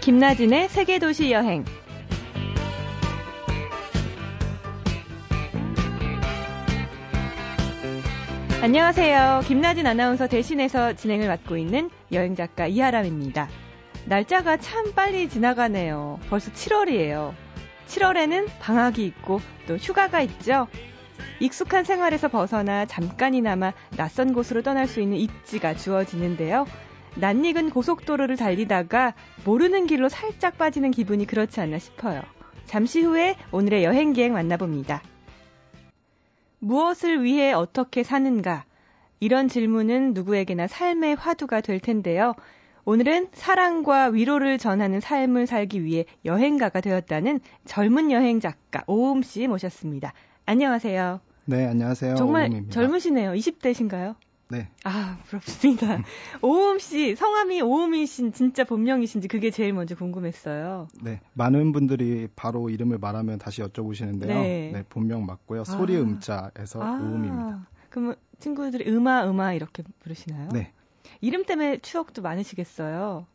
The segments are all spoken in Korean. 김나진의 세계도시 여행. 안녕하세요. 김나진 아나운서 대신해서 진행을 맡고 있는 여행작가 이하람입니다. 날짜가 참 빨리 지나가네요. 벌써 7월이에요. 7월에는 방학이 있고 또 휴가가 있죠. 익숙한 생활에서 벗어나 잠깐이나마 낯선 곳으로 떠날 수 있는 입지가 주어지는데요. 낯익은 고속도로를 달리다가 모르는 길로 살짝 빠지는 기분이 그렇지 않나 싶어요. 잠시 후에 오늘의 여행기행 만나봅니다. 무엇을 위해 어떻게 사는가? 이런 질문은 누구에게나 삶의 화두가 될 텐데요. 오늘은 사랑과 위로를 전하는 삶을 살기 위해 여행가가 되었다는 젊은 여행 작가 오음 씨 모셨습니다. 안녕하세요. 네, 안녕하세요. 정말 오음입니다. 젊으시네요. 20대신가요? 네. 아, 부럽습니다. 오음 씨, 성함이 오음이신 진짜 본명이신지 그게 제일 먼저 궁금했어요. 네, 많은 분들이 바로 이름을 말하면 다시 여쭤보시는데요. 네, 네 본명 맞고요. 소리 음자에서 오음입니다. 그럼 친구들이 음아 이렇게 부르시나요? 네. 이름 때문에 추억도 많으시겠어요?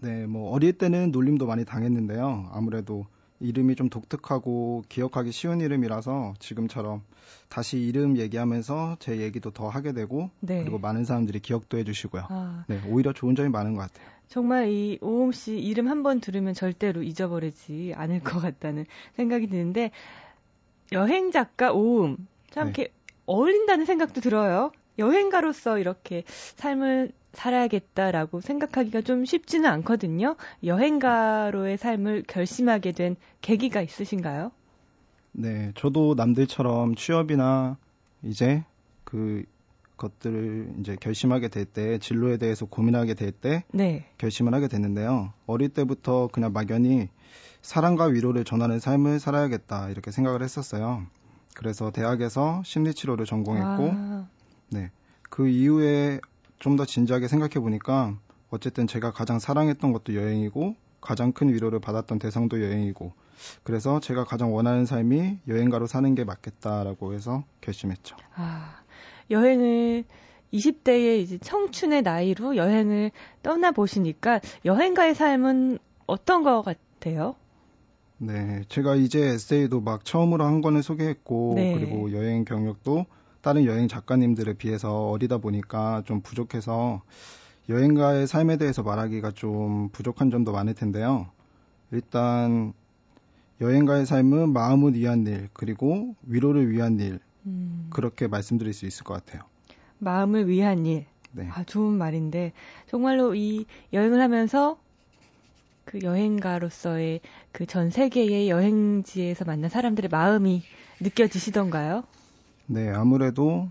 네, 뭐 어릴 때는 놀림도 많이 당했는데요. 아무래도 이름이 좀 독특하고 기억하기 쉬운 이름이라서 지금처럼 다시 이름 얘기하면서 제 얘기도 더 하게 되고 네. 그리고 많은 사람들이 기억도 해주시고요. 네, 오히려 좋은 점이 많은 것 같아요. 정말 이 오음 씨 이름 한번 들으면 절대로 잊어버리지 않을 것 같다는 생각이 드는데 여행 작가 오음 참 이렇게 네. 어울린다는 생각도 들어요. 여행가로서 이렇게 삶을 살아야겠다라고 생각하기가 좀 쉽지는 않거든요. 여행가로의 삶을 결심하게 된 계기가 있으신가요? 네, 저도 남들처럼 취업이나 이제 그 것들을 이제 결심하게 될 때, 진로에 대해서 고민하게 될 때 네. 결심을 하게 됐는데요. 어릴 때부터 그냥 막연히 사랑과 위로를 전하는 삶을 살아야겠다 이렇게 생각을 했었어요. 그래서 대학에서 심리치료를 전공했고 네, 그 이후에 좀 더 진지하게 생각해 보니까 어쨌든 제가 가장 사랑했던 것도 여행이고 가장 큰 위로를 받았던 대상도 여행이고 그래서 제가 가장 원하는 삶이 여행가로 사는 게 맞겠다라고 해서 결심했죠. 여행을 20대의 이제 청춘의 나이로 여행을 떠나보시니까 여행가의 삶은 어떤 것 같아요? 네, 제가 이제 에세이도 막 처음으로 한 권을 소개했고 네. 그리고 여행 경력도 다른 여행 작가님들에 비해서 어리다 보니까 좀 부족해서 여행가의 삶에 대해서 말하기가 좀 부족한 점도 많을 텐데요. 일단 여행가의 삶은 마음을 위한 일, 그리고 위로를 위한 일 그렇게 말씀드릴 수 있을 것 같아요. 마음을 위한 일. 네. 아, 좋은 말인데 정말로 이 여행을 하면서 그 여행가로서의 그 전 세계의 여행지에서 만난 사람들의 마음이 느껴지시던가요? 네, 아무래도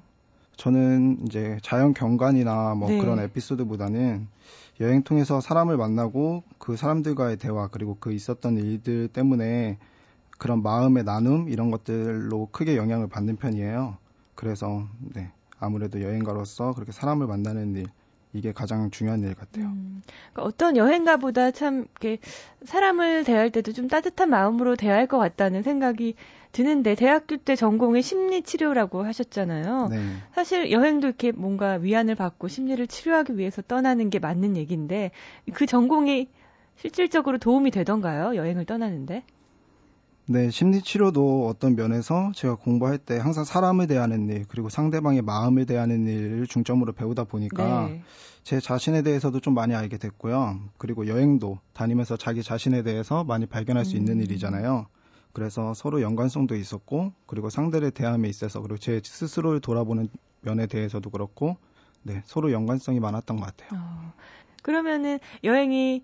저는 이제 자연 경관이나 뭐 네. 그런 에피소드보다는 여행 통해서 사람을 만나고 그 사람들과의 대화 그리고 그 있었던 일들 때문에 그런 마음의 나눔 이런 것들로 크게 영향을 받는 편이에요. 그래서 네, 아무래도 여행가로서 그렇게 사람을 만나는 일 이게 가장 중요한 일 같아요. 그러니까 어떤 여행가보다 참 이렇게 사람을 대할 때도 좀 따뜻한 마음으로 대할 것 같다는 생각이 드는데 대학교 때 전공이 심리치료라고 하셨잖아요. 네. 사실 여행도 이렇게 뭔가 위안을 받고 심리를 치료하기 위해서 떠나는 게 맞는 얘기인데 그 전공이 실질적으로 도움이 되던가요? 여행을 떠나는데? 네, 심리치료도 어떤 면에서 제가 공부할 때 항상 사람을 대하는 일, 그리고 상대방의 마음을 대하는 일을 중점으로 배우다 보니까 네. 제 자신에 대해서도 좀 많이 알게 됐고요. 그리고 여행도 다니면서 자기 자신에 대해서 많이 발견할 수 있는 일이잖아요. 그래서 서로 연관성도 있었고, 그리고 상대를 대함에 있어서, 그리고 제 스스로를 돌아보는 면에 대해서도 그렇고, 네, 서로 연관성이 많았던 것 같아요. 그러면은 여행이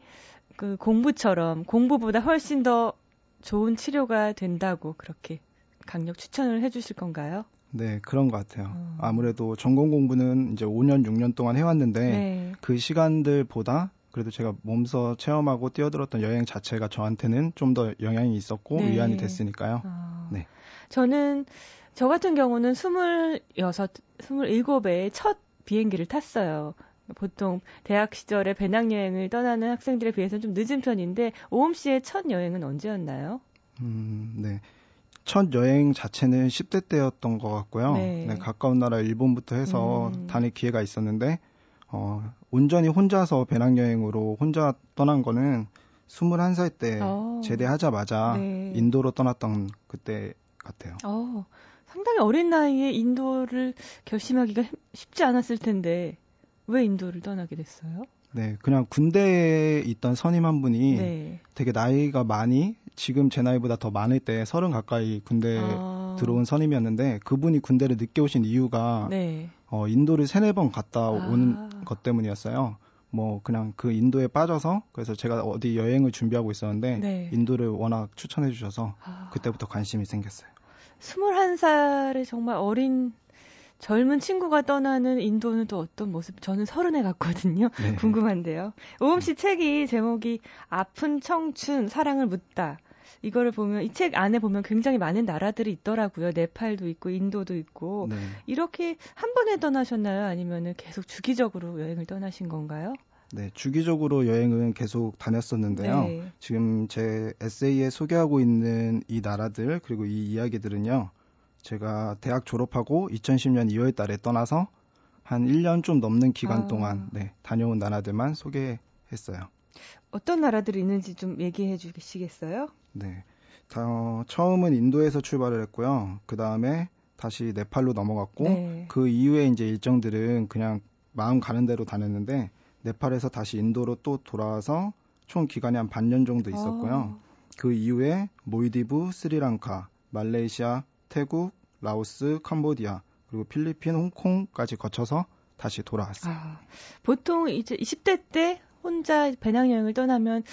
그 공부처럼 공부보다 훨씬 더 좋은 치료가 된다고 그렇게 강력 추천을 해주실 건가요? 네, 그런 것 같아요. 아무래도 전공 공부는 이제 5년, 6년 동안 해왔는데 네. 그 시간들보다 그래도 제가 몸소 체험하고 뛰어들었던 여행 자체가 저한테는 좀 더 영향이 있었고 네. 위안이 됐으니까요. 네. 저 같은 경우는 27에 첫 비행기를 탔어요. 보통 대학 시절에 배낭여행을 떠나는 학생들에 비해서는 좀 늦은 편인데 오음 씨의 첫 여행은 언제였나요? 네. 첫 여행 자체는 10대 때였던 것 같고요. 네. 네, 가까운 나라 일본부터 해서 다닐 기회가 있었는데 온전히 혼자서 배낭여행으로 혼자 떠난 거는 21살 때 제대하자마자 네. 인도로 떠났던 그때 같아요. 상당히 어린 나이에 인도를 결심하기가 쉽지 않았을 텐데 왜 인도를 떠나게 됐어요? 네, 그냥 군대에 있던 선임 한 분이 네. 되게 나이가 많이 지금 제 나이보다 더 많을 때 30 가까이 군대에 들어온 선임이었는데 그분이 군대를 늦게 오신 이유가 네. 인도를 3-4번 갔다 온 것 때문이었어요. 뭐 그냥 그 인도에 빠져서 그래서 제가 어디 여행을 준비하고 있었는데 네. 인도를 워낙 추천해 주셔서 그때부터 관심이 생겼어요. 21살에 정말 어린 젊은 친구가 떠나는 인도는 또 어떤 모습? 저는 30에 갔거든요. 네. 궁금한데요. 오음 씨 책이 제목이 아픈 청춘, 사랑을 묻다. 이거를 보면 이 책 안에 보면 굉장히 많은 나라들이 있더라고요. 네팔도 있고 인도도 있고. 네. 이렇게 한 번에 떠나셨나요? 아니면은 계속 주기적으로 여행을 떠나신 건가요? 네, 주기적으로 여행은 계속 다녔었는데요. 네. 지금 제 에세이에 소개하고 있는 이 나라들 그리고 이 이야기들은요. 제가 대학 졸업하고 2010년 2월 달에 떠나서 한 1년 좀 넘는 기간 동안 네, 다녀온 나라들만 소개했어요. 어떤 나라들이 있는지 좀 얘기해 주시겠어요? 네, 처음은 인도에서 출발을 했고요. 그 다음에 다시 네팔로 넘어갔고 네. 그 이후에 이제 일정들은 그냥 마음 가는 대로 다녔는데 네팔에서 다시 인도로 또 돌아와서 총 기간이 한 반년 정도 있었고요. 그 이후에 몰디브, 스리랑카, 말레이시아, 태국, 라오스, 캄보디아, 그리고 필리핀, 홍콩까지 거쳐서 다시 돌아왔어요. 보통 이제 20대 때 혼자 배낭여행을 떠나면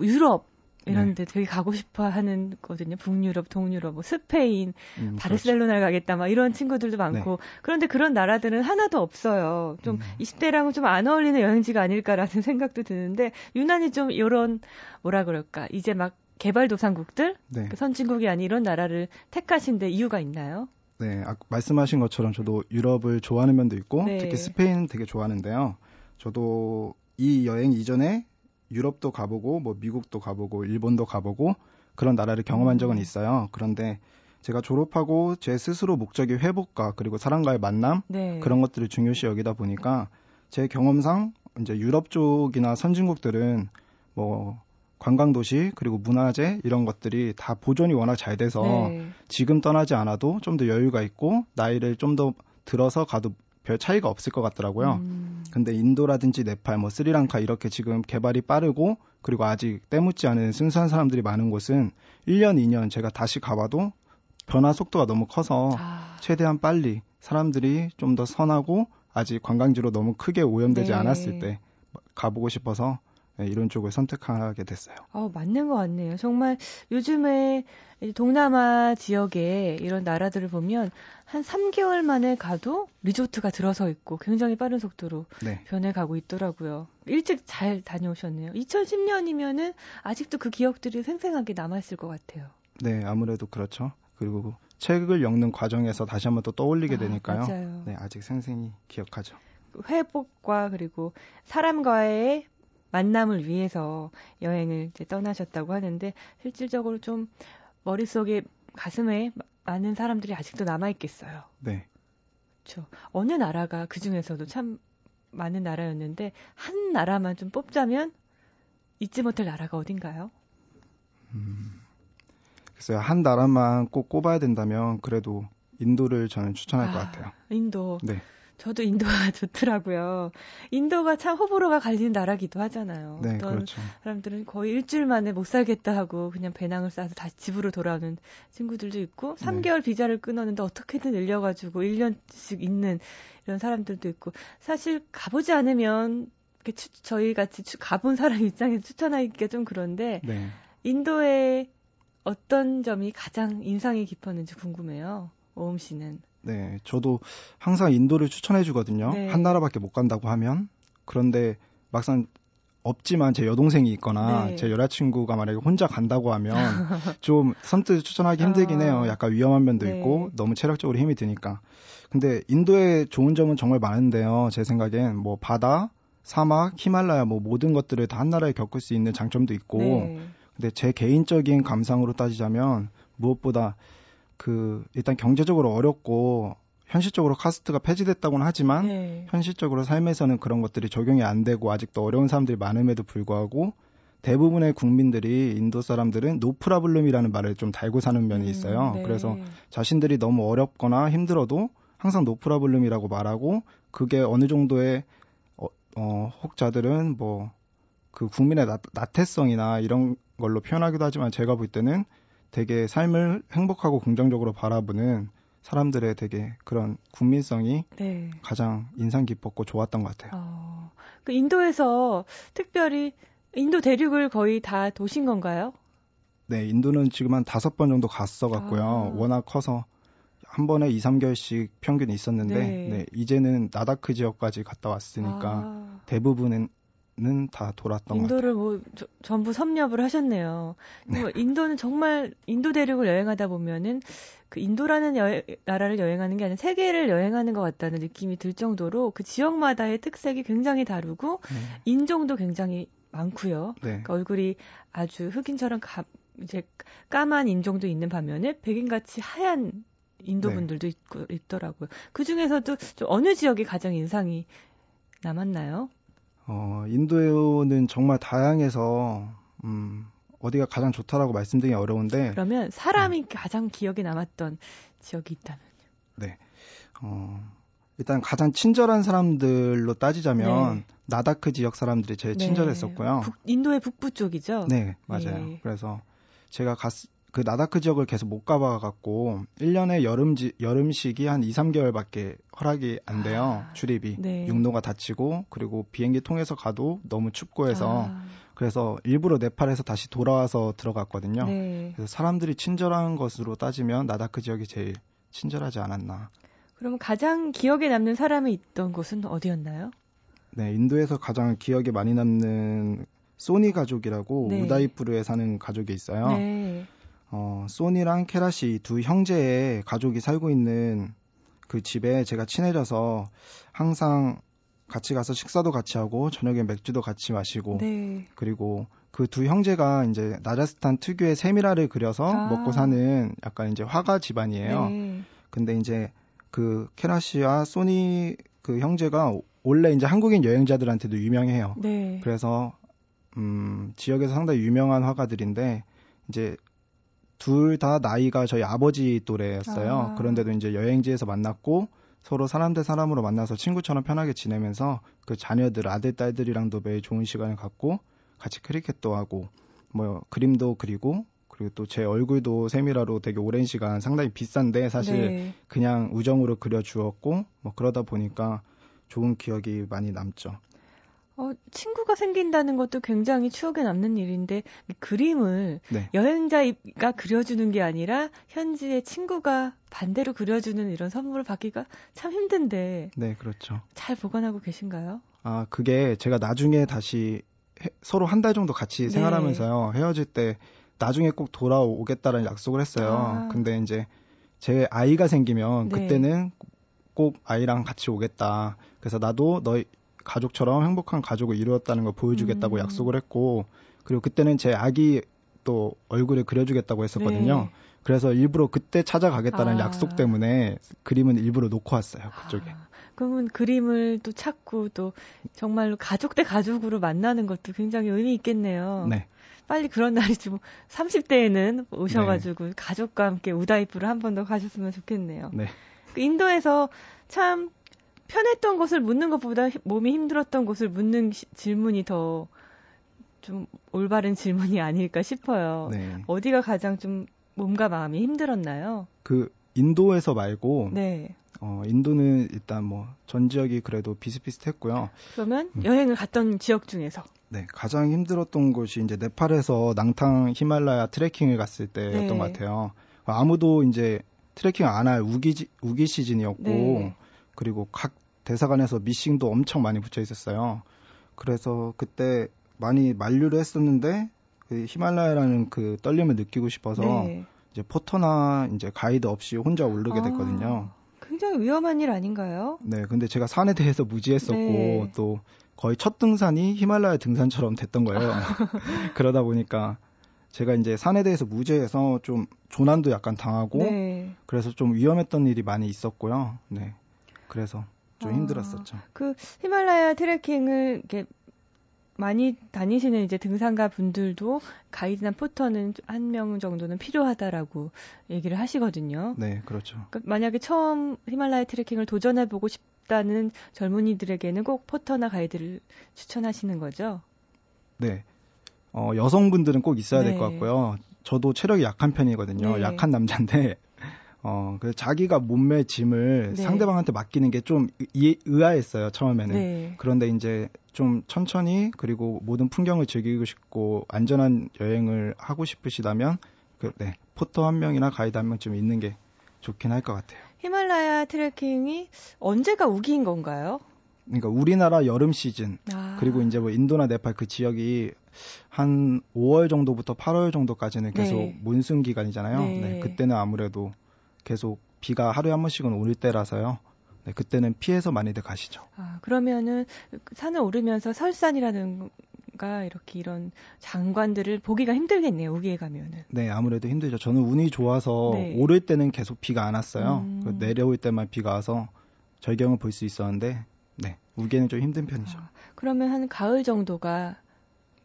유럽 이런 데 되게 가고 싶어 하는 거거든요. 북유럽, 동유럽, 뭐 스페인, 바르셀로나를 가겠다 막 이런 친구들도 많고. 네. 그런데 그런 나라들은 하나도 없어요. 좀 20대랑은 좀 안 어울리는 여행지가 아닐까라는 생각도 드는데 유난히 좀 이런 뭐라 그럴까. 이제 막 개발도상국들, 네. 선진국이 아닌 이런 나라를 택하신 데 이유가 있나요? 네, 말씀하신 것처럼 저도 유럽을 좋아하는 면도 있고 네. 특히 스페인 되게 좋아하는데요. 저도 이 여행 이전에 유럽도 가보고 뭐 미국도 가보고 일본도 가보고 그런 나라를 경험한 적은 있어요. 그런데 제가 졸업하고 제 스스로 목적이 회복과 그리고 사람과의 만남 네. 그런 것들을 중요시 여기다 보니까 제 경험상 이제 유럽 쪽이나 선진국들은 뭐 관광도시 그리고 문화재 이런 것들이 다 보존이 워낙 잘 돼서 네. 지금 떠나지 않아도 좀 더 여유가 있고 나이를 좀 더 들어서 가도 별 차이가 없을 것 같더라고요. 근데 인도라든지 네팔, 뭐 스리랑카 이렇게 지금 개발이 빠르고 그리고 아직 때묻지 않은 순수한 사람들이 많은 곳은 1년, 2년 제가 다시 가봐도 변화 속도가 너무 커서 최대한 빨리 사람들이 좀 더 선하고 아직 관광지로 너무 크게 오염되지 네. 않았을 때 가보고 싶어서 네, 이런 쪽을 선택하게 됐어요. 맞는 것 같네요. 정말 요즘에 동남아 지역에 이런 나라들을 보면 한 3개월 만에 가도 리조트가 들어서 있고 굉장히 빠른 속도로 네. 변해가고 있더라고요. 일찍 잘 다녀오셨네요. 2010년이면은 아직도 그 기억들이 생생하게 남아있을 것 같아요. 네, 아무래도 그렇죠. 그리고 책을 읽는 과정에서 다시 한번 또 떠올리게 되니까요. 맞아요. 네, 아직 생생히 기억하죠. 회복과 그리고 사람과의 만남을 위해서 여행을 이제 떠나셨다고 하는데 실질적으로 좀 머릿속에 가슴에 많은 사람들이 아직도 남아있겠어요. 네. 그렇죠. 어느 나라가 그중에서도 참 많은 나라였는데 한 나라만 좀 뽑자면 잊지 못할 나라가 어딘가요? 글쎄요. 한 나라만 꼭 꼽아야 된다면 그래도 인도를 저는 추천할 것 같아요. 인도. 네. 저도 인도가 좋더라고요. 인도가 참 호불호가 갈리는 나라기도 하잖아요. 네, 어떤 그렇죠. 사람들은 거의 일주일 만에 못 살겠다 하고 그냥 배낭을 싸서 다시 집으로 돌아오는 친구들도 있고 3개월 비자를 끊었는데 어떻게든 늘려가지고 1년씩 있는 이런 사람들도 있고 사실 가보지 않으면 저희 같이 가본 사람 입장에서 추천하기가 좀 그런데 네. 인도의 어떤 점이 가장 인상이 깊었는지 궁금해요. 오음 씨는. 네, 저도 항상 인도를 추천해주거든요. 네. 한 나라밖에 못 간다고 하면. 그런데 막상 없지만 제 여동생이 있거나 네. 제 여자친구가 만약에 혼자 간다고 하면 좀 선뜻 추천하기 힘들긴 해요. 약간 위험한 면도 네. 있고 너무 체력적으로 힘이 드니까. 근데 인도의 좋은 점은 정말 많은데요. 제 생각엔 뭐 바다, 사막, 히말라야 뭐 모든 것들을 다 한 나라에 겪을 수 있는 장점도 있고. 네. 근데 제 개인적인 감상으로 따지자면 무엇보다 일단 경제적으로 어렵고 현실적으로 카스트가 폐지됐다고는 하지만 현실적으로 삶에서는 그런 것들이 적용이 안 되고 아직도 어려운 사람들이 많음에도 불구하고 대부분의 국민들이 인도 사람들은 노프라블럼이라는 말을 좀 달고 사는 면이 있어요. 네. 그래서 자신들이 너무 어렵거나 힘들어도 항상 노프라블럼이라고 말하고 그게 어느 정도의 혹자들은 뭐 그 국민의 나태성이나 이런 걸로 표현하기도 하지만 제가 볼 때는 되게 삶을 행복하고 긍정적으로 바라보는 사람들의 되게 그런 국민성이 네. 가장 인상 깊었고 좋았던 것 같아요. 그 인도에서 특별히 인도 대륙을 거의 다 도신 건가요? 네, 인도는 지금 한 5번 정도 갔어갖고요. 워낙 커서 한 번에 2-3개월씩 평균 있었는데 네. 네, 이제는 라다크 지역까지 갔다 왔으니까 대부분은 다 돌았던 것 같아요. 인도를 뭐 전부 섭렵을 하셨네요. 네. 뭐 인도는 정말 인도 대륙을 여행하다 보면은 그 인도라는 나라를 여행하는 게 아니라 세계를 여행하는 것 같다는 느낌이 들 정도로 그 지역마다의 특색이 굉장히 다르고 인종도 굉장히 많고요. 네. 그러니까 얼굴이 아주 흑인처럼 이제 까만 인종도 있는 반면에 백인같이 하얀 인도 분들도 네. 있더라고요. 그 중에서도 좀 어느 지역이 가장 인상이 남았나요? 인도는 정말 다양해서 어디가 가장 좋다라고 말씀드리기 어려운데 그러면 사람이 가장 기억에 남았던 지역이 있다면요? 네, 일단 가장 친절한 사람들로 따지자면 네. 라다크 지역 사람들이 제일 네. 친절했었고요. 인도의 북부 쪽이죠? 네, 맞아요. 네. 그래서 제가 그 라다크 지역을 계속 못 가봐갖고 1년에 여름식이 한 2-3개월밖에 허락이 안 돼요. 출입이. 네. 육로가 닫히고 그리고 비행기 통해서 가도 너무 춥고 해서 그래서 일부러 네팔에서 다시 돌아와서 들어갔거든요. 네. 그래서 사람들이 친절한 것으로 따지면 라다크 지역이 제일 친절하지 않았나. 그럼 가장 기억에 남는 사람이 있던 곳은 어디였나요? 네, 인도에서 가장 기억에 많이 남는 소니 가족이라고 네. 우다이푸르에 사는 가족이 있어요. 네. 소니랑 케라시 두 형제의 가족이 살고 있는 그 집에 제가 친해져서 항상 같이 가서 식사도 같이 하고 저녁에 맥주도 같이 마시고 네. 그리고 그 두 형제가 이제 나자스탄 특유의 세미라를 그려서 먹고 사는 약간 이제 화가 집안이에요. 네. 근데 이제 그 케라시와 소니 그 형제가 원래 이제 한국인 여행자들한테도 유명해요. 네. 그래서 지역에서 상당히 유명한 화가들인데 이제 둘 다 나이가 저희 아버지 또래였어요. 그런데도 이제 여행지에서 만났고 서로 사람 대 사람으로 만나서 친구처럼 편하게 지내면서 그 자녀들, 아들, 딸들이랑도 매일 좋은 시간을 갖고 같이 크리켓도 하고 뭐 그림도 그리고 그리고 또 제 얼굴도 세미라로 되게 오랜 시간 상당히 비싼데 사실 네. 그냥 우정으로 그려주었고 뭐 그러다 보니까 좋은 기억이 많이 남죠. 친구가 생긴다는 것도 굉장히 추억에 남는 일인데 그림을 네. 여행자가 그려주는 게 아니라 현지의 친구가 반대로 그려주는 이런 선물을 받기가 참 힘든데 네, 그렇죠. 잘 보관하고 계신가요? 그게 제가 나중에 다시 서로 한 달 정도 같이 생활하면서요. 네. 헤어질 때 나중에 꼭 돌아오겠다는 약속을 했어요. 근데 이제 제 아이가 생기면 네. 그때는 꼭 아이랑 같이 오겠다. 그래서 나도 너희 가족처럼 행복한 가족을 이루었다는 걸 보여주겠다고 약속을 했고 그리고 그때는 제 아기 또 얼굴을 그려주겠다고 했었거든요. 네. 그래서 일부러 그때 찾아가겠다는 약속 때문에 그림은 일부러 놓고 왔어요. 그쪽에. 그러면 그림을 또 찾고 또 정말로 가족 대 가족으로 만나는 것도 굉장히 의미 있겠네요. 네. 빨리 그런 날이 좀 30대에는 오셔가지고 네. 가족과 함께 우다이프를 한 번 더 가셨으면 좋겠네요. 네. 그 인도에서 참 편했던 것을 묻는 것보다 몸이 힘들었던 것을 묻는 질문이 더 좀 올바른 질문이 아닐까 싶어요. 네. 어디가 가장 좀 몸과 마음이 힘들었나요? 그 인도에서 말고 네. 인도는 일단 뭐 전 지역이 그래도 비슷비슷했고요. 그러면 여행을 갔던 지역 중에서 네, 가장 힘들었던 곳이 이제 네팔에서 낭탕 히말라야 트레킹을 갔을 때였던 네. 것 같아요. 아무도 이제 트레킹 안 할 우기 시즌이었고 네. 그리고 각 대사관에서 미싱도 엄청 많이 붙여 있었어요. 그래서 그때 많이 만류를 했었는데 그 히말라야라는 그 떨림을 느끼고 싶어서 네. 이제 포터나 이제 가이드 없이 혼자 오르게 됐거든요. 굉장히 위험한 일 아닌가요? 네, 근데 제가 산에 대해서 무지했었고 네. 또 거의 첫 등산이 히말라야 등산처럼 됐던 거예요. 그러다 보니까 제가 이제 산에 대해서 무지해서 좀 조난도 약간 당하고 네. 그래서 좀 위험했던 일이 많이 있었고요. 네. 그래서 좀 힘들었었죠. 그 히말라야 트레킹을 이렇게 많이 다니시는 이제 등산가 분들도 가이드나 포터는 한 명 정도는 필요하다라고 얘기를 하시거든요. 네, 그렇죠. 그러니까 만약에 처음 히말라야 트레킹을 도전해보고 싶다는 젊은이들에게는 꼭 포터나 가이드를 추천하시는 거죠? 네. 여성분들은 꼭 있어야 네. 될 것 같고요. 저도 체력이 약한 편이거든요. 네. 약한 남자인데 그래서 자기가 몸매 짐을 네. 상대방한테 맡기는 게 좀 의아했어요, 처음에는. 네. 그런데 이제 좀 천천히 그리고 모든 풍경을 즐기고 싶고 안전한 여행을 하고 싶으시다면 네, 포터 한 명이나 가이드 한 명쯤 있는 게 좋긴 할 것 같아요. 히말라야 트레킹이 언제가 우기인 건가요? 그러니까 우리나라 여름 시즌 그리고 이제 뭐 인도나 네팔 그 지역이 한 5월 정도부터 8월 정도까지는 계속 네. 몬순 기간이잖아요. 네. 네, 그때는 아무래도 계속 비가 하루에 한 번씩은 올 때라서요. 네, 그때는 피해서 많이들 가시죠. 그러면은 산을 오르면서 설산이라든가 이렇게 이런 장관들을 보기가 힘들겠네요. 우기에 가면은. 네, 아무래도 힘들죠. 저는 운이 좋아서 네. 오를 때는 계속 비가 안 왔어요. 내려올 때만 비가 와서 절경을 볼 수 있었는데 네, 우기에는 좀 힘든 편이죠. 그러면 한 가을 정도가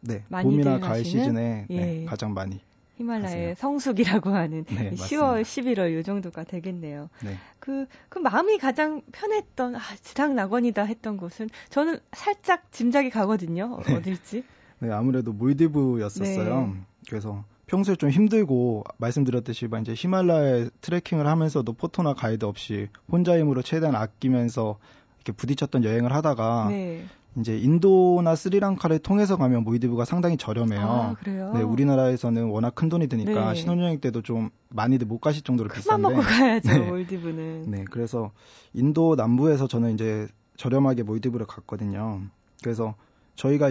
네, 봄이나 가을 시즌에 예. 네, 가장 많이. 히말라야의 성수기라고 하는 네, 10월, 11월 이 정도가 되겠네요. 네. 그 마음이 가장 편했던 지상 낙원이다 했던 곳은 저는 살짝 짐작이 가거든요. 네. 어딜지. 네, 아무래도 몰디브였었어요. 네. 그래서 평소에 좀 힘들고 말씀드렸듯이 이제 히말라야 트레킹을 하면서도 포토나 가이드 없이 혼자 힘으로 최대한 아끼면서 이렇게 부딪혔던 여행을 하다가 네. 이제 인도나 스리랑카를 통해서 가면 몰디브가 상당히 저렴해요. 그래요? 네, 우리나라에서는 워낙 큰 돈이 드니까 네. 신혼여행 때도 좀 많이들 못 가실 정도로 비싼데. 큰맘 먹고 가야죠, 네. 몰디브는. 네, 그래서 인도 남부에서 저는 이제 저렴하게 몰디브를 갔거든요. 그래서 저희가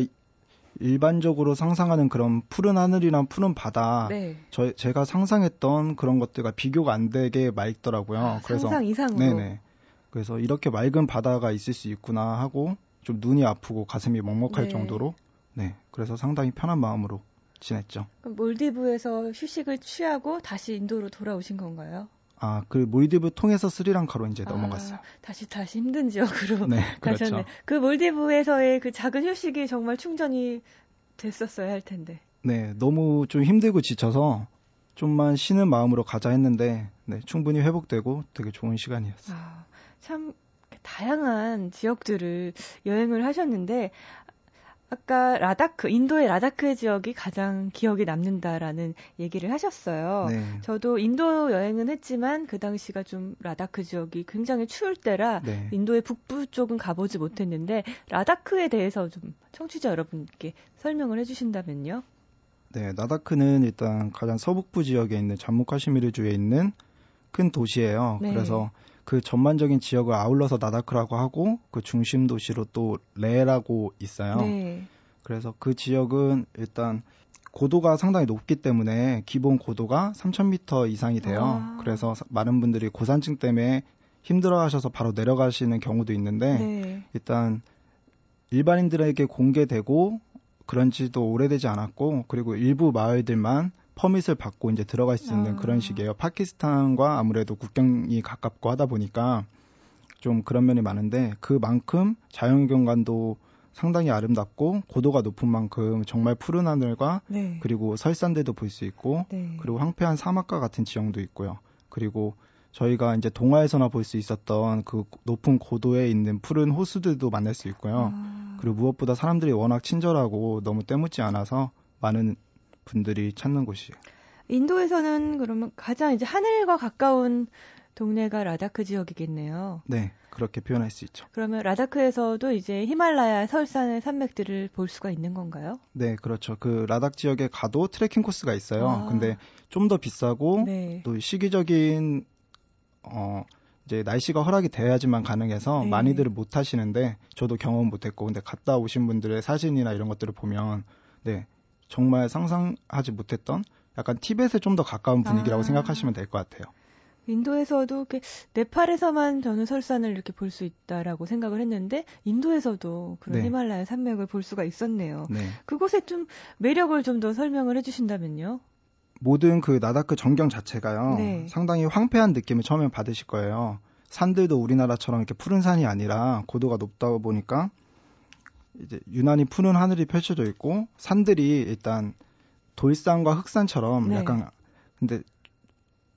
일반적으로 상상하는 그런 푸른 하늘이랑 푸른 바다, 네. 제가 상상했던 그런 것들과 비교가 안 되게 맑더라고요. 그래서 상상 이상으로. 네네. 그래서 이렇게 맑은 바다가 있을 수 있구나 하고. 좀 눈이 아프고 가슴이 먹먹할 네. 정도로 네 그래서 상당히 편한 마음으로 지냈죠. 그럼 몰디브에서 휴식을 취하고 다시 인도로 돌아오신 건가요? 그 몰디브 통해서 스리랑카로 이제 넘어갔어요. 다시 힘든 지역으로 네, 가셨네. 그렇죠. 그 몰디브에서의 그 작은 휴식이 정말 충전이 됐었어야 할 텐데. 네, 너무 좀 힘들고 지쳐서 좀만 쉬는 마음으로 가자 했는데 네, 충분히 회복되고 되게 좋은 시간이었어요. 참. 다양한 지역들을 여행을 하셨는데 아까 라다크, 인도의 라다크 지역이 가장 기억에 남는다라는 얘기를 하셨어요. 네. 저도 인도 여행은 했지만 그 당시가 좀 라다크 지역이 굉장히 추울 때라 네. 인도의 북부 쪽은 가보지 못했는데 라다크에 대해서 좀 청취자 여러분께 설명을 해주신다면요. 네, 라다크는 일단 가장 서북부 지역에 있는 잠무카시미르 주에 있는 큰 도시예요. 네. 그래서 그 전반적인 지역을 아울러서 라다크라고 하고 그 중심 도시로 또 레라고 있어요. 네. 그래서 그 지역은 일단 고도가 상당히 높기 때문에 기본 고도가 3000m 이상이 돼요. 그래서 많은 분들이 고산증 때문에 힘들어하셔서 바로 내려가시는 경우도 있는데 네. 일단 일반인들에게 공개되고 그런 지도 오래되지 않았고 그리고 일부 마을들만 퍼밋을 받고 이제 들어갈 수 있는 그런 식이에요. 파키스탄과 아무래도 국경이 가깝고 하다 보니까 좀 그런 면이 많은데 그만큼 자연경관도 상당히 아름답고 고도가 높은 만큼 정말 푸른 하늘과 네. 그리고 설산들도 볼 수 있고 네. 그리고 황폐한 사막과 같은 지형도 있고요. 그리고 저희가 이제 동화에서나 볼 수 있었던 그 높은 고도에 있는 푸른 호수들도 만날 수 있고요. 그리고 무엇보다 사람들이 워낙 친절하고 너무 때묻지 않아서 많은 분들이 찾는 곳이에요. 인도에서는 그러면 가장 이제 하늘과 가까운 동네가 라다크 지역이겠네요. 네, 그렇게 표현할 수 있죠. 그러면 라다크에서도 이제 히말라야 설산의 산맥들을 볼 수가 있는 건가요? 네, 그렇죠. 그 라다크 지역에 가도 트레킹 코스가 있어요. 근데 좀 더 비싸고 네. 또 시기적인 이제 날씨가 허락이 돼야지만 가능해서 네. 많이들은 못 하시는데 저도 경험 못 했고 근데 갔다 오신 분들의 사진이나 이런 것들을 보면 네. 정말 상상하지 못했던 약간 티벳에 좀 더 가까운 분위기라고 생각하시면 될 것 같아요. 인도에서도 이렇게 네팔에서만 저는 설산을 이렇게 볼 수 있다라고 생각을 했는데 인도에서도 그런 네. 히말라야 산맥을 볼 수가 있었네요. 네. 그곳에 좀 매력을 좀 더 설명을 해주신다면요. 모든 그 라다크 전경 자체가요. 네. 상당히 황폐한 느낌을 처음에 받으실 거예요. 산들도 우리나라처럼 이렇게 푸른 산이 아니라 고도가 높다 보니까 이제 유난히 푸른 하늘이 펼쳐져 있고 산들이 일단 돌산과 흑산처럼 네. 약간 근데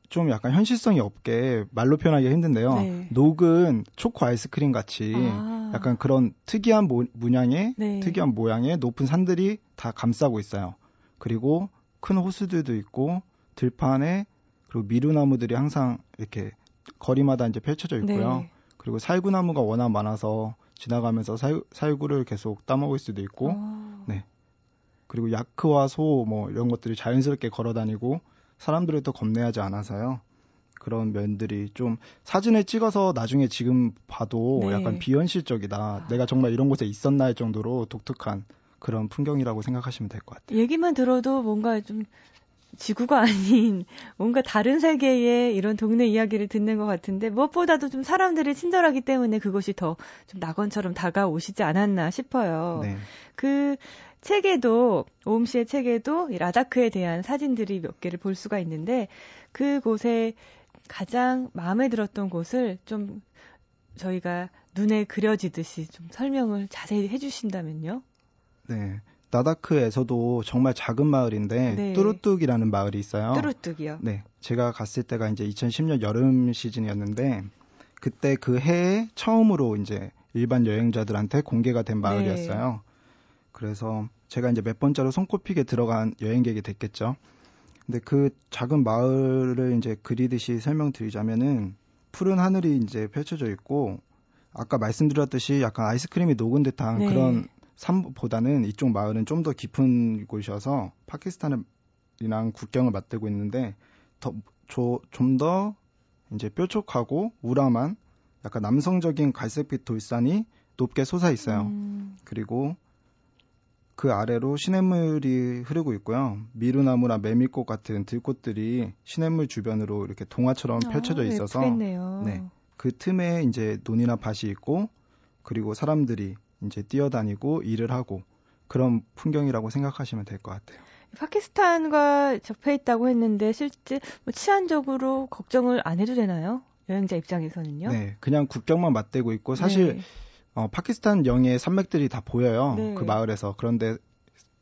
좀 약간 현실성이 없게 말로 표현하기가 힘든데요. 네. 녹은 초코 아이스크림 같이 아. 약간 그런 특이한 문양의 네. 특이한 모양의 높은 산들이 다 감싸고 있어요. 그리고 큰 호수들도 있고 들판에 그리고 미루나무들이 항상 이렇게 거리마다 이제 펼쳐져 있고요. 네. 그리고 살구나무가 워낙 많아서 지나가면서 살구를 계속 따먹을 수도 있고 아. 네. 그리고 야크와 소 뭐 이런 것들이 자연스럽게 걸어다니고 사람들을 또 겁내하지 않아서요. 그런 면들이 좀 사진을 찍어서 나중에 지금 봐도 네. 약간 비현실적이다. 아. 내가 정말 이런 곳에 있었나 할 정도로 독특한 그런 풍경이라고 생각하시면 될 것 같아요. 얘기만 들어도 뭔가 좀 지구가 아닌 뭔가 다른 세계의 이런 동네 이야기를 듣는 것 같은데 무엇보다도 좀 사람들이 친절하기 때문에 그것이 더 좀 낙원처럼 다가오시지 않았나 싶어요. 네. 그 책에도 오음 씨의 책에도 이 라다크에 대한 사진들이 몇 개를 볼 수가 있는데 그곳에 가장 마음에 들었던 곳을 좀 저희가 눈에 그려지듯이 좀 설명을 자세히 해주신다면요. 네. 라다크에서도 정말 작은 마을인데 네. 뚜루뚝이라는 마을이 있어요. 뚜루뚝이요? 네. 제가 갔을 때가 이제 2010년 여름 시즌이었는데 그때 그 해에 처음으로 이제 일반 여행자들한테 공개가 된 마을이었어요. 네. 그래서 제가 이제 몇 번째로 손꼽히게 들어간 여행객이 됐겠죠. 근데 그 작은 마을을 이제 그리듯이 설명드리자면은 푸른 하늘이 이제 펼쳐져 있고 아까 말씀드렸듯이 약간 아이스크림이 녹은 듯한 네. 그런 산보다는 이쪽 마을은 좀 더 깊은 곳이어서 파키스탄이랑 국경을 맞대고 있는데 좀 더 이제 뾰족하고 우람한 약간 남성적인 갈색빛 돌산이 높게 솟아 있어요. 그리고 그 아래로 시냇물이 흐르고 있고요. 미루나무나 메밀꽃 같은 들꽃들이 시냇물 주변으로 이렇게 동화처럼 펼쳐져 있어서 예쁘겠네요. 네, 그 틈에 이제 논이나 밭이 있고 그리고 사람들이 이제 뛰어다니고 일을 하고 그런 풍경이라고 생각하시면 될 것 같아요. 파키스탄과 접해 있다고 했는데 실제 뭐 치안적으로 걱정을 안 해도 되나요? 여행자 입장에서는요? 네, 그냥 국경만 맞대고 있고 사실 네. 파키스탄 영해의 산맥들이 다 보여요. 네. 그 마을에서. 그런데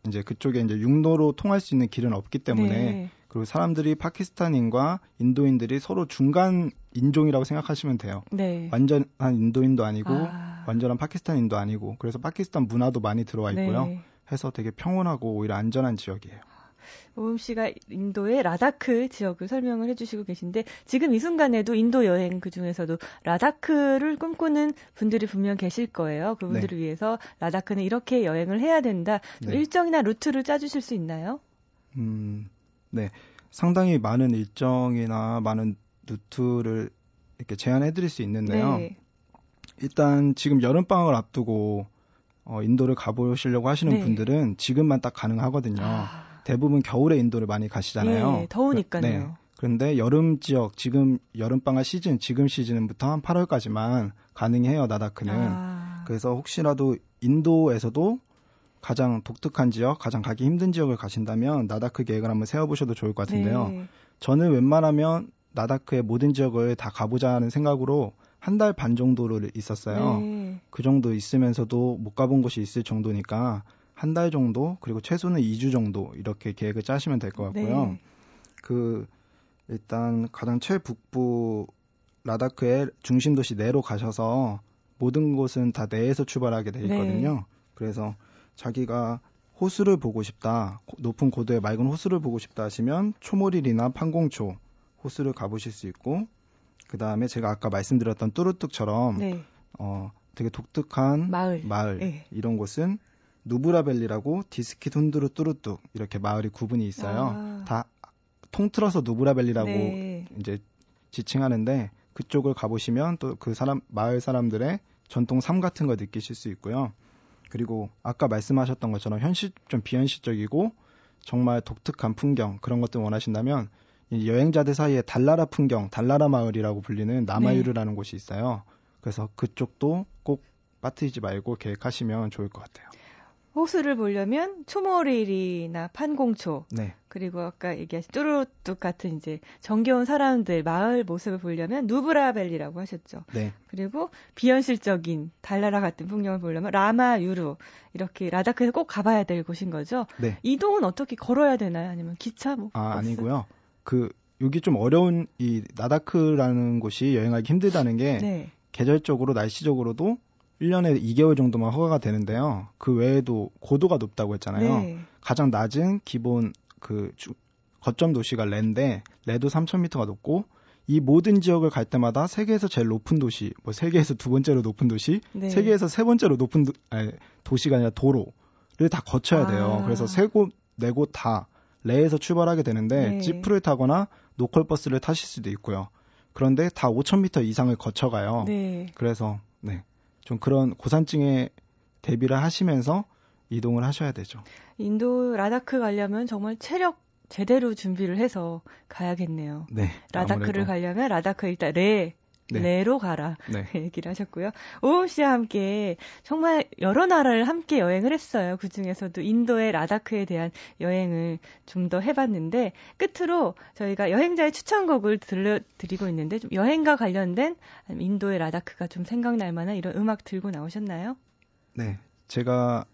이제 그쪽에 이제 육로로 통할 수 있는 길은 없기 때문에 네. 그리고 사람들이 파키스탄인과 인도인들이 서로 중간 인종이라고 생각하시면 돼요. 네. 완전한 인도인도 아니고 아. 완전한 파키스탄인도 아니고 그래서 파키스탄 문화도 많이 들어와 있고요. 네. 해서 되게 평온하고 오히려 안전한 지역이에요. 오음 씨가 인도의 라다크 지역을 설명을 해주시고 계신데 지금 이 순간에도 인도 여행 그중에서도 라다크를 꿈꾸는 분들이 분명 계실 거예요. 그분들을 네. 위해서 라다크는 이렇게 여행을 해야 된다. 네. 일정이나 루트를 짜주실 수 있나요? 네. 상당히 많은 일정이나 많은 루트를 이렇게 제안해드릴 수 있는데요. 네. 일단 지금 여름방학을 앞두고 인도를 가보시려고 하시는 네. 분들은 지금만 딱 가능하거든요. 아. 대부분 겨울에 인도를 많이 가시잖아요. 예, 더우니까요. 네. 그런데 여름 지역, 지금 여름방학 시즌, 지금 시즌부터 한 8월까지만 가능해요, 라다크는. 아. 그래서 혹시라도 인도에서도 가장 독특한 지역, 가장 가기 힘든 지역을 가신다면 라다크 계획을 한번 세워보셔도 좋을 것 같은데요. 네. 저는 웬만하면 라다크의 모든 지역을 다 가보자는 생각으로 한 달 반 정도를 있었어요. 네. 그 정도 있으면서도 못 가본 곳이 있을 정도니까 한 달 정도 그리고 최소는 2주 정도 이렇게 계획을 짜시면 될 것 같고요. 네. 그 일단 가장 최북부 라다크의 중심 도시 내로 가셔서 모든 곳은 다 내에서 출발하게 돼 있거든요. 네. 그래서 자기가 호수를 보고 싶다, 높은 고도의 맑은 호수를 보고 싶다 하시면 초모릴이나 판공초 호수를 가보실 수 있고 그 다음에 제가 아까 말씀드렸던 뚜루뚝처럼 네. 되게 독특한 마을 네. 이런 곳은 누브라벨리라고 디스킷, 훈두르, 뚜루뚝 이렇게 마을이 구분이 있어요. 아. 다 통틀어서 누브라벨리라고 네. 이제 지칭하는데 그쪽을 가보시면 또 그 마을 사람들의 전통 삶 같은 걸 느끼실 수 있고요. 그리고 아까 말씀하셨던 것처럼 좀 비현실적이고 정말 독특한 풍경 그런 것들 원하신다면 여행자들 사이에 달나라 풍경, 달나라 마을이라고 불리는 남아유르라는 네. 곳이 있어요. 그래서 그쪽도 꼭 빠뜨리지 말고 계획하시면 좋을 것 같아요. 호수를 보려면 초모레일이나 판공초, 네. 그리고 아까 얘기하신 뚜루뚝 같은 이제 정겨운 사람들 마을 모습을 보려면 누브라밸리라고 하셨죠. 네. 그리고 비현실적인 달나라 같은 풍경을 보려면 라마유루, 이렇게 라다크에서 꼭 가봐야 될 곳인 거죠. 네. 이동은 어떻게 걸어야 되나요? 아니면 기차? 뭐 아, 아니고요. 그 여기 좀 어려운 이 라다크라는 곳이 여행하기 힘들다는 게 네. 계절적으로 날씨적으로도 1년에 2개월 정도만 허가가 되는데요. 그 외에도 고도가 높다고 했잖아요. 네. 가장 낮은 기본 그 거점 도시가 렌데 레도 3,000m가 높고 이 모든 지역을 갈 때마다 세계에서 제일 높은 도시, 뭐 세계에서 두 번째로 높은 도시, 네. 세계에서 세 번째로 높은 도시가 아니라 도로를 다 거쳐야 돼요. 아. 그래서 세 곳, 네 곳 다 레에서 출발하게 되는데 네. 지프를 타거나 노컬버스를 타실 수도 있고요. 그런데 다 5,000m 이상을 거쳐가요. 네. 그래서 네. 좀 그런 고산증에 대비를 하시면서 이동을 하셔야 되죠. 인도 라다크 가려면 정말 체력 제대로 준비를 해서 가야겠네요. 네, 라다크를 아무래도. 가려면 라다크 일단 네. 레로 가라 네. 얘기를 하셨고요. 오음 씨와 함께 정말 여러 나라를 함께 여행을 했어요. 그중에서도 인도의 라다크에 대한 여행을 좀 더 해봤는데 끝으로 저희가 여행자의 추천곡을 들려드리고 있는데 좀 여행과 관련된 인도의 라다크가 좀 생각날 만한 이런 음악 들고 나오셨나요? 네. 제가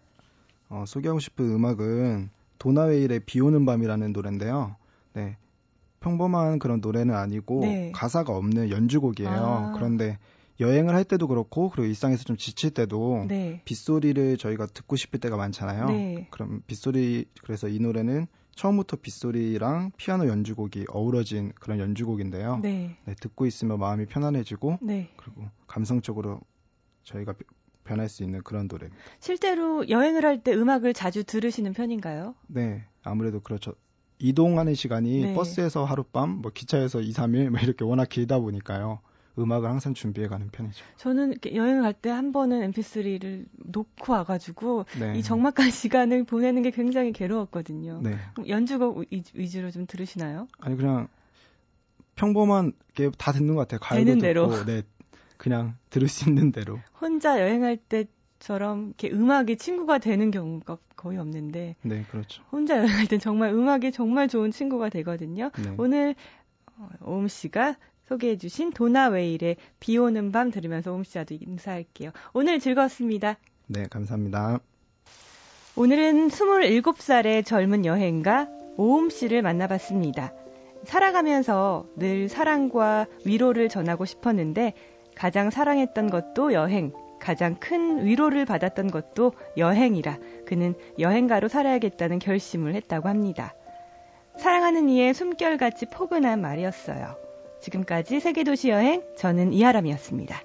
소개하고 싶은 음악은 도나웨일의 비 오는 밤이라는 노래인데요. 네. 평범한 그런 노래는 아니고 네. 가사가 없는 연주곡이에요. 아. 그런데 여행을 할 때도 그렇고 그리고 일상에서 좀 지칠 때도 네. 빗소리를 저희가 듣고 싶을 때가 많잖아요. 네. 그럼 빗소리 그래서 이 노래는 처음부터 빗소리랑 피아노 연주곡이 어우러진 그런 연주곡인데요. 네. 네, 듣고 있으면 마음이 편안해지고 네. 그리고 감성적으로 저희가 변할 수 있는 그런 노래입니다. 실제로 여행을 할 때 음악을 자주 들으시는 편인가요? 네. 아무래도 그렇죠. 이동하는 시간이 네. 버스에서 하룻밤, 뭐 기차에서 2, 3일 뭐 이렇게 워낙 길다 보니까요. 음악을 항상 준비해가는 편이죠. 저는 여행을 갈 때 한 번은 MP3를 놓고 와가지고 네. 이 적막한 시간을 보내는 게 굉장히 괴로웠거든요. 네. 연주곡 위주로 좀 들으시나요? 아니 그냥 평범한 게 다 듣는 것 같아요. 가요도 듣고 대로. 네, 그냥 들을 수 있는 대로. 혼자 여행할 때 처럼 이렇게 음악이 친구가 되는 경우가 거의 없는데 네, 그렇죠. 혼자 여행할 땐 정말 음악이 정말 좋은 친구가 되거든요. 네. 오늘 오음 씨가 소개해 주신 도나웨일의 비 오는 밤 들으면서 오음 씨와도 인사할게요. 오늘 즐거웠습니다. 네, 감사합니다. 오늘은 27살의 젊은 여행가 오음 씨를 만나봤습니다. 살아가면서 늘 사랑과 위로를 전하고 싶었는데 가장 사랑했던 것도 여행, 가장 큰 위로를 받았던 것도 여행이라 그는 여행가로 살아야겠다는 결심을 했다고 합니다. 사랑하는 이의 숨결같이 포근한 말이었어요. 지금까지 세계도시 여행, 저는 이하람이었습니다.